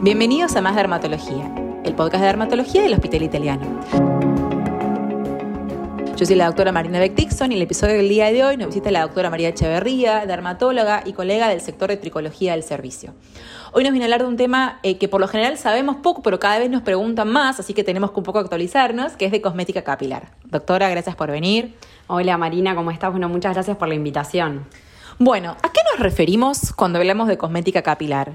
Bienvenidos a Más Dermatología, el podcast de dermatología del Hospital Italiano. Yo soy la doctora Marina Beck-Dixon y en el episodio del día de hoy nos visita la doctora María Echeverría, dermatóloga y colega del sector de tricología del servicio. Hoy nos viene a hablar de un tema que por lo general sabemos poco, pero cada vez nos preguntan más, así que tenemos que un poco actualizarnos, que es de cosmética capilar. Doctora, gracias por venir. Hola Marina, ¿cómo estás? Bueno, muchas gracias por la invitación. Bueno, ¿a qué nos referimos cuando hablamos de cosmética capilar?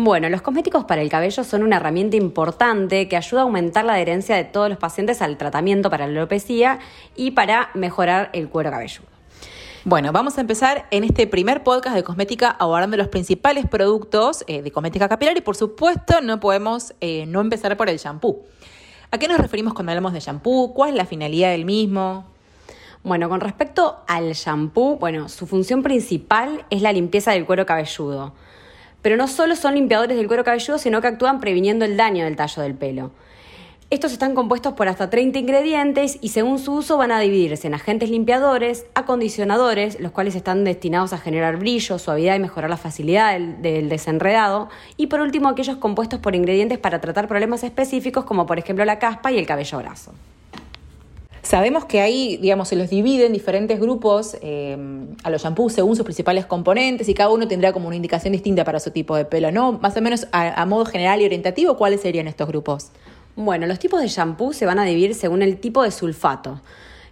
Bueno, los cosméticos para el cabello son una herramienta importante que ayuda a aumentar la adherencia de todos los pacientes al tratamiento para la alopecia y para mejorar el cuero cabelludo. Bueno, vamos a empezar en este primer podcast de cosmética abordando los principales productos de cosmética capilar y por supuesto no podemos no empezar por el shampoo. ¿A qué nos referimos cuando hablamos de shampoo? ¿Cuál es la finalidad del mismo? Bueno, con respecto al shampoo, bueno, su función principal es la limpieza del cuero cabelludo. Pero no solo son limpiadores del cuero cabelludo, sino que actúan previniendo el daño del tallo del pelo. Estos están compuestos por hasta 30 ingredientes y según su uso van a dividirse en agentes limpiadores, acondicionadores, los cuales están destinados a generar brillo, suavidad y mejorar la facilidad del desenredado, y por último aquellos compuestos por ingredientes para tratar problemas específicos como por ejemplo la caspa y el cabello graso. Sabemos que ahí, digamos, se los dividen diferentes grupos a los shampoos según sus principales componentes y cada uno tendrá como una indicación distinta para su tipo de pelo, ¿no? Más o menos a modo general y orientativo, ¿cuáles serían estos grupos? Bueno, los tipos de shampoo se van a dividir según el tipo de sulfato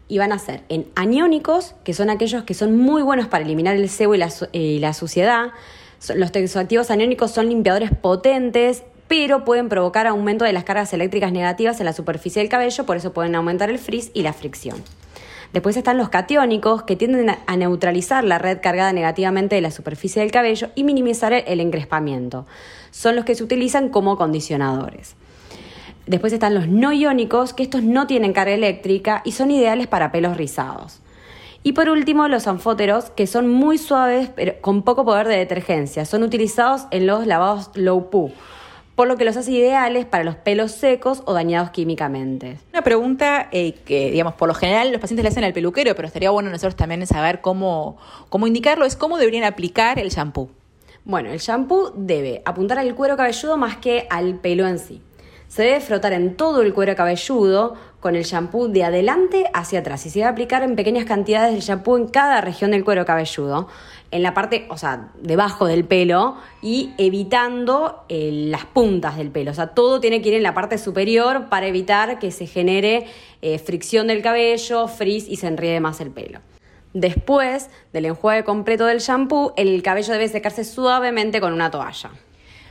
y van a ser en aniónicos, que son aquellos que son muy buenos para eliminar el sebo y la suciedad. Los tensoactivos aniónicos son limpiadores potentes, pero pueden provocar aumento de las cargas eléctricas negativas en la superficie del cabello, por eso pueden aumentar el frizz y la fricción. Después están los catiónicos, que tienden a neutralizar la red cargada negativamente de la superficie del cabello y minimizar el encrespamiento. Son los que se utilizan como condicionadores. Después están los no iónicos, que estos no tienen carga eléctrica y son ideales para pelos rizados. Y por último, los anfóteros, que son muy suaves pero con poco poder de detergencia. Son utilizados en los lavados low poo, por lo que los hace ideales para los pelos secos o dañados químicamente. Una pregunta que, digamos, por lo general los pacientes le hacen al peluquero, pero estaría bueno nosotros también saber cómo indicarlo, es cómo deberían aplicar el shampoo. Bueno, el shampoo debe apuntar al cuero cabelludo más que al pelo en sí. Se debe frotar en todo el cuero cabelludo con el shampoo de adelante hacia atrás y se debe aplicar en pequeñas cantidades de shampoo en cada región del cuero cabelludo, en la parte, o sea, debajo del pelo y evitando las puntas del pelo. O sea, todo tiene que ir en la parte superior para evitar que se genere fricción del cabello, frizz y se enriede más el pelo. Después del enjuague completo del shampoo, el cabello debe secarse suavemente con una toalla.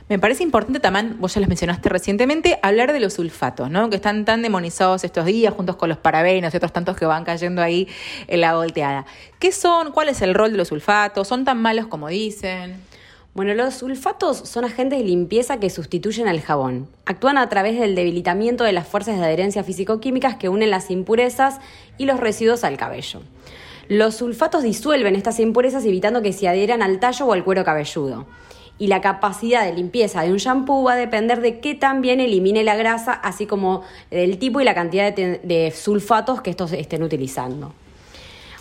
Me parece importante también, vos ya los mencionaste recientemente, hablar de los sulfatos, ¿no? Que están tan demonizados estos días, juntos con los parabenos y otros tantos que van cayendo ahí en la volteada. ¿Qué son? ¿Cuál es el rol de los sulfatos? ¿Son tan malos como dicen? Bueno, los sulfatos son agentes de limpieza que sustituyen al jabón. Actúan a través del debilitamiento de las fuerzas de adherencia físico-químicas que unen las impurezas y los residuos al cabello. Los sulfatos disuelven estas impurezas evitando que se adhieran al tallo o al cuero cabelludo. Y la capacidad de limpieza de un shampoo va a depender de qué tan bien elimine la grasa, así como del tipo y la cantidad de sulfatos que estos estén utilizando.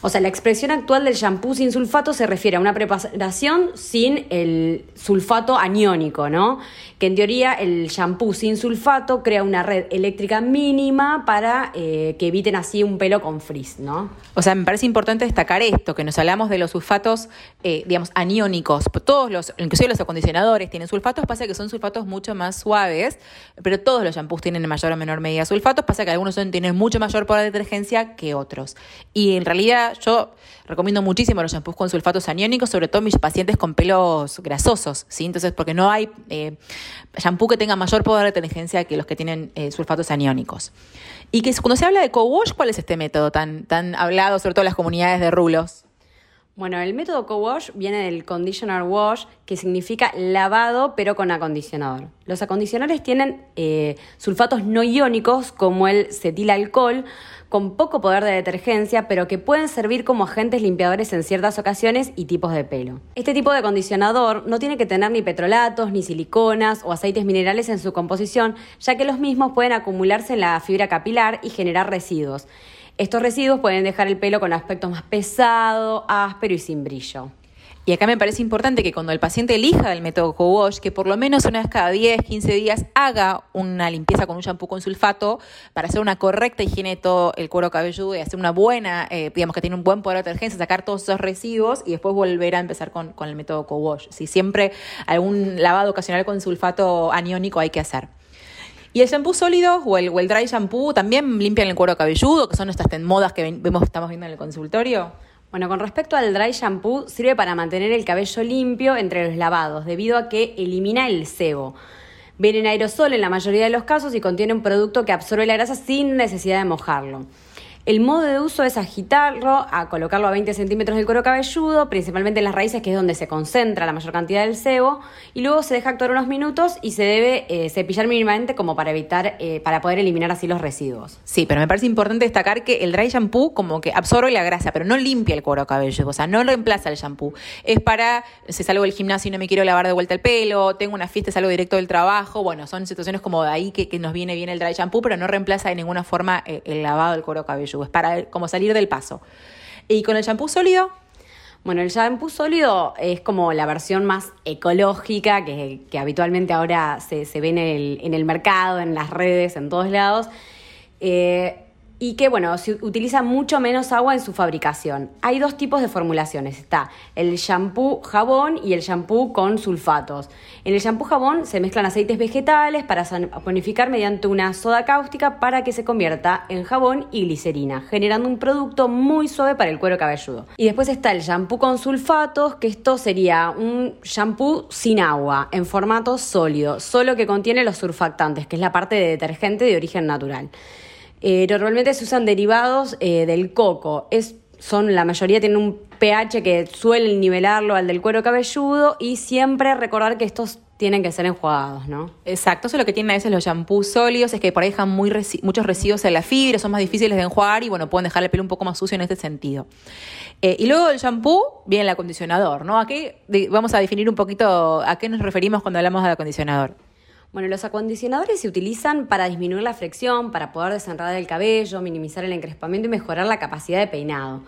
O sea, la expresión actual del shampoo sin sulfato se refiere a una preparación sin el sulfato aniónico, ¿no? Que en teoría el shampoo sin sulfato crea una red eléctrica mínima para que eviten así un pelo con frizz, ¿no? O sea, me parece importante destacar esto, que nos hablamos de los sulfatos, digamos, aniónicos. Todos los, inclusive los acondicionadores tienen sulfatos, pasa que son sulfatos mucho más suaves, pero todos los shampoos tienen en mayor o menor medida sulfatos, pasa que algunos tienen mucho mayor poder de detergencia que otros. Y en realidad yo recomiendo muchísimo los shampoos con sulfatos aniónicos, sobre todo mis pacientes con pelos grasosos, ¿sí? Entonces, porque no hay shampoo que tenga mayor poder de detergencia que los que tienen sulfatos aniónicos. Y que cuando se habla de co-wash, ¿cuál es este método tan hablado, sobre todo en las comunidades de rulos? Bueno, el método co-wash viene del conditioner wash, que significa lavado pero con acondicionador. Los acondicionadores tienen sulfatos no iónicos como el cetilalcohol, con poco poder de detergencia, pero que pueden servir como agentes limpiadores en ciertas ocasiones y tipos de pelo. Este tipo de acondicionador no tiene que tener ni petrolatos, ni siliconas o aceites minerales en su composición, ya que los mismos pueden acumularse en la fibra capilar y generar residuos. Estos residuos pueden dejar el pelo con aspecto más pesado, áspero y sin brillo. Y acá me parece importante que cuando el paciente elija el método co-wash, que por lo menos una vez cada 10, 15 días haga una limpieza con un shampoo con sulfato para hacer una correcta higiene de todo el cuero cabelludo y hacer una buena, digamos que tiene un buen poder de detergencia, sacar todos esos residuos y después volver a empezar con el método co-wash. Si siempre algún lavado ocasional con sulfato aniónico hay que hacer. Y el shampoo sólido o el dry shampoo también limpian el cuero cabelludo, que son estas modas que estamos viendo en el consultorio. Bueno, con respecto al dry shampoo, sirve para mantener el cabello limpio entre los lavados, debido a que elimina el sebo. Viene en aerosol en la mayoría de los casos y contiene un producto que absorbe la grasa sin necesidad de mojarlo. El modo de uso es agitarlo, a colocarlo a 20 centímetros del cuero cabelludo, principalmente en las raíces, que es donde se concentra la mayor cantidad del sebo, y luego se deja actuar unos minutos y se debe cepillar mínimamente como para evitar, para poder eliminar así los residuos. Sí, pero me parece importante destacar que el dry shampoo como que absorbe la grasa, pero no limpia el cuero cabelludo, o sea, no reemplaza el shampoo. Es para, si salgo del gimnasio y no me quiero lavar de vuelta el pelo, tengo una fiesta, salgo directo del trabajo, bueno, son situaciones como de ahí que nos viene bien el dry shampoo, pero no reemplaza de ninguna forma el lavado del cuero cabelludo. Es para como salir del paso. ¿Y con el shampoo sólido? Bueno, el shampoo sólido es como la versión más ecológica que habitualmente ahora se ve en el mercado, en las redes, en todos lados. Y que, bueno, se utiliza mucho menos agua en su fabricación. Hay dos tipos de formulaciones. Está el shampoo jabón y el shampoo con sulfatos. En el shampoo jabón se mezclan aceites vegetales para saponificar mediante una soda cáustica para que se convierta en jabón y glicerina, generando un producto muy suave para el cuero cabelludo. Y después está el shampoo con sulfatos, que esto sería un shampoo sin agua, en formato sólido, solo que contiene los surfactantes, que es la parte de detergente de origen natural. Normalmente se usan derivados del coco. La mayoría tienen un pH que suelen nivelarlo al del cuero cabelludo y siempre recordar que estos tienen que ser enjuagados, ¿no? Exacto, eso es lo que tienen a veces los shampoos sólidos, es que por ahí dejan muchos residuos en la fibra, son más difíciles de enjuagar y bueno, pueden dejar el pelo un poco más sucio en este sentido. Y luego del shampoo viene el acondicionador, ¿no? Aquí vamos a definir un poquito a qué nos referimos cuando hablamos de acondicionador. Bueno, los acondicionadores se utilizan para disminuir la fricción, para poder desenredar el cabello, minimizar el encrespamiento y mejorar la capacidad de peinado.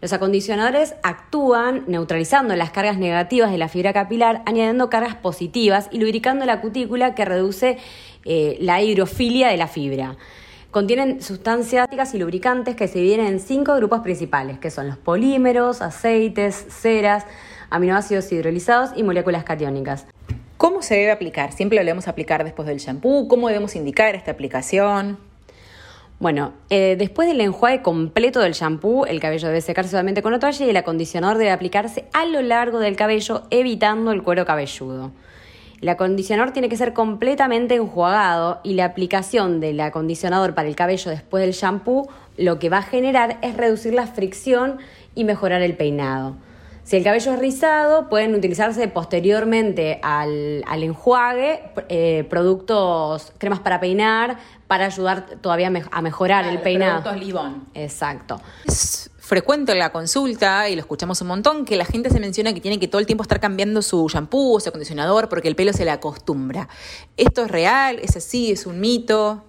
Los acondicionadores actúan neutralizando las cargas negativas de la fibra capilar, añadiendo cargas positivas y lubricando la cutícula, que reduce la hidrofilia de la fibra. Contienen sustancias y lubricantes que se dividen en 5 grupos principales, que son los polímeros, aceites, ceras, aminoácidos hidrolizados y moléculas catiónicas. ¿Cómo se debe aplicar? ¿Siempre lo debemos aplicar después del shampoo? ¿Cómo debemos indicar esta aplicación? Bueno, después del enjuague completo del shampoo, el cabello debe secarse solamente con la toalla y el acondicionador debe aplicarse a lo largo del cabello, evitando el cuero cabelludo. El acondicionador tiene que ser completamente enjuagado y la aplicación del acondicionador para el cabello después del shampoo lo que va a generar es reducir la fricción y mejorar el peinado. Si el cabello es rizado, pueden utilizarse posteriormente al enjuague cremas para peinar, para ayudar todavía a mejorar el peinado. Productos Livon. Exacto. Es frecuente en la consulta, y lo escuchamos un montón, que la gente se menciona que tiene que todo el tiempo estar cambiando su shampoo o su acondicionador porque el pelo se le acostumbra. ¿Esto es real? ¿Es así? ¿Es un mito?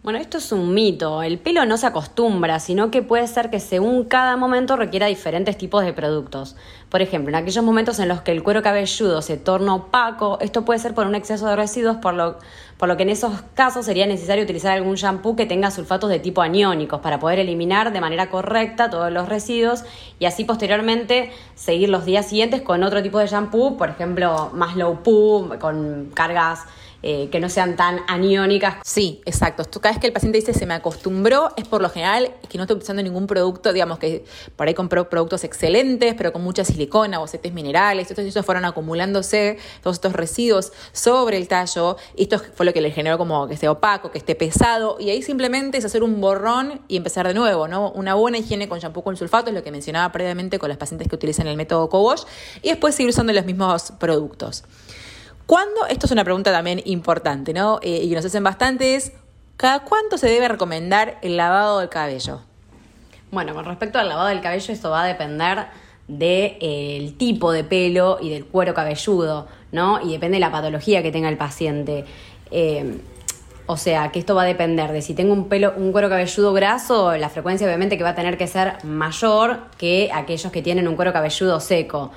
Bueno, esto es un mito. El pelo no se acostumbra, sino que puede ser que según cada momento requiera diferentes tipos de productos. Por ejemplo, en aquellos momentos en los que el cuero cabelludo se torna opaco, esto puede ser por un exceso de residuos, por lo que en esos casos sería necesario utilizar algún shampoo que tenga sulfatos de tipo aniónicos para poder eliminar de manera correcta todos los residuos y así posteriormente seguir los días siguientes con otro tipo de shampoo, por ejemplo, más low poo, con cargas que no sean tan aniónicas. Sí, exacto. Cada vez que el paciente dice se me acostumbró, es por lo general que no estoy utilizando ningún producto, digamos que por ahí compró productos excelentes, pero con mucha silicona o aceites minerales. Entonces ellos fueron acumulándose todos estos residuos sobre el tallo. Esto fue lo que les generó como que esté opaco, que esté pesado. Y ahí simplemente es hacer un borrón y empezar de nuevo, ¿no? Una buena higiene con shampoo con sulfato es lo que mencionaba previamente con los pacientes que utilizan el método co-wash y después seguir usando los mismos productos. ¿Cuándo? Esto es una pregunta también importante, ¿no? Y nos hacen bastantes. ¿Cada cuánto se debe recomendar el lavado del cabello? Bueno, con respecto al lavado del cabello, esto va a depender del tipo de pelo y del cuero cabelludo, ¿no? Y depende de la patología que tenga el paciente. O sea, que esto va a depender de si tengo un cuero cabelludo graso, la frecuencia obviamente que va a tener que ser mayor que aquellos que tienen un cuero cabelludo seco.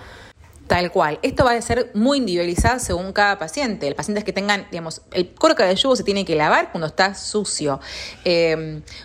Tal cual. Esto va a ser muy individualizado según cada paciente. Los pacientes que tengan, digamos, el cuero cabelludo se tiene que lavar cuando está sucio.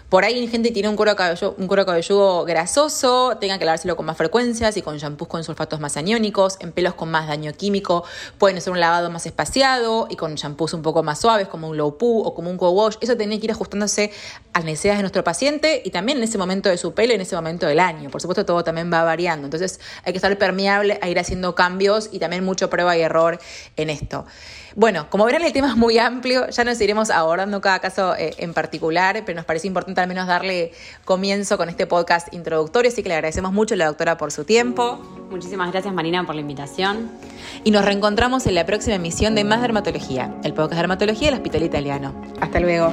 Por ahí hay gente que tiene un cuero cabelludo grasoso, tengan que lavárselo con más frecuencia, y con shampoos con sulfatos más aniónicos, en pelos con más daño químico, pueden hacer un lavado más espaciado y con shampoos un poco más suaves, como un low poo o como un co-wash. Eso tiene que ir ajustándose a las necesidades de nuestro paciente y también en ese momento de su pelo y en ese momento del año. Por supuesto, todo también va variando. Entonces, hay que estar permeable a ir haciendo cambios y también mucho prueba y error en esto. Bueno, como verán, el tema es muy amplio, ya nos iremos abordando cada caso en particular, pero nos parece importante al menos darle comienzo con este podcast introductorio, así que le agradecemos mucho a la doctora por su tiempo. Muchísimas gracias, Marina, por la invitación. Y nos reencontramos en la próxima emisión de Más Dermatología, el podcast de dermatología del Hospital Italiano. Hasta luego.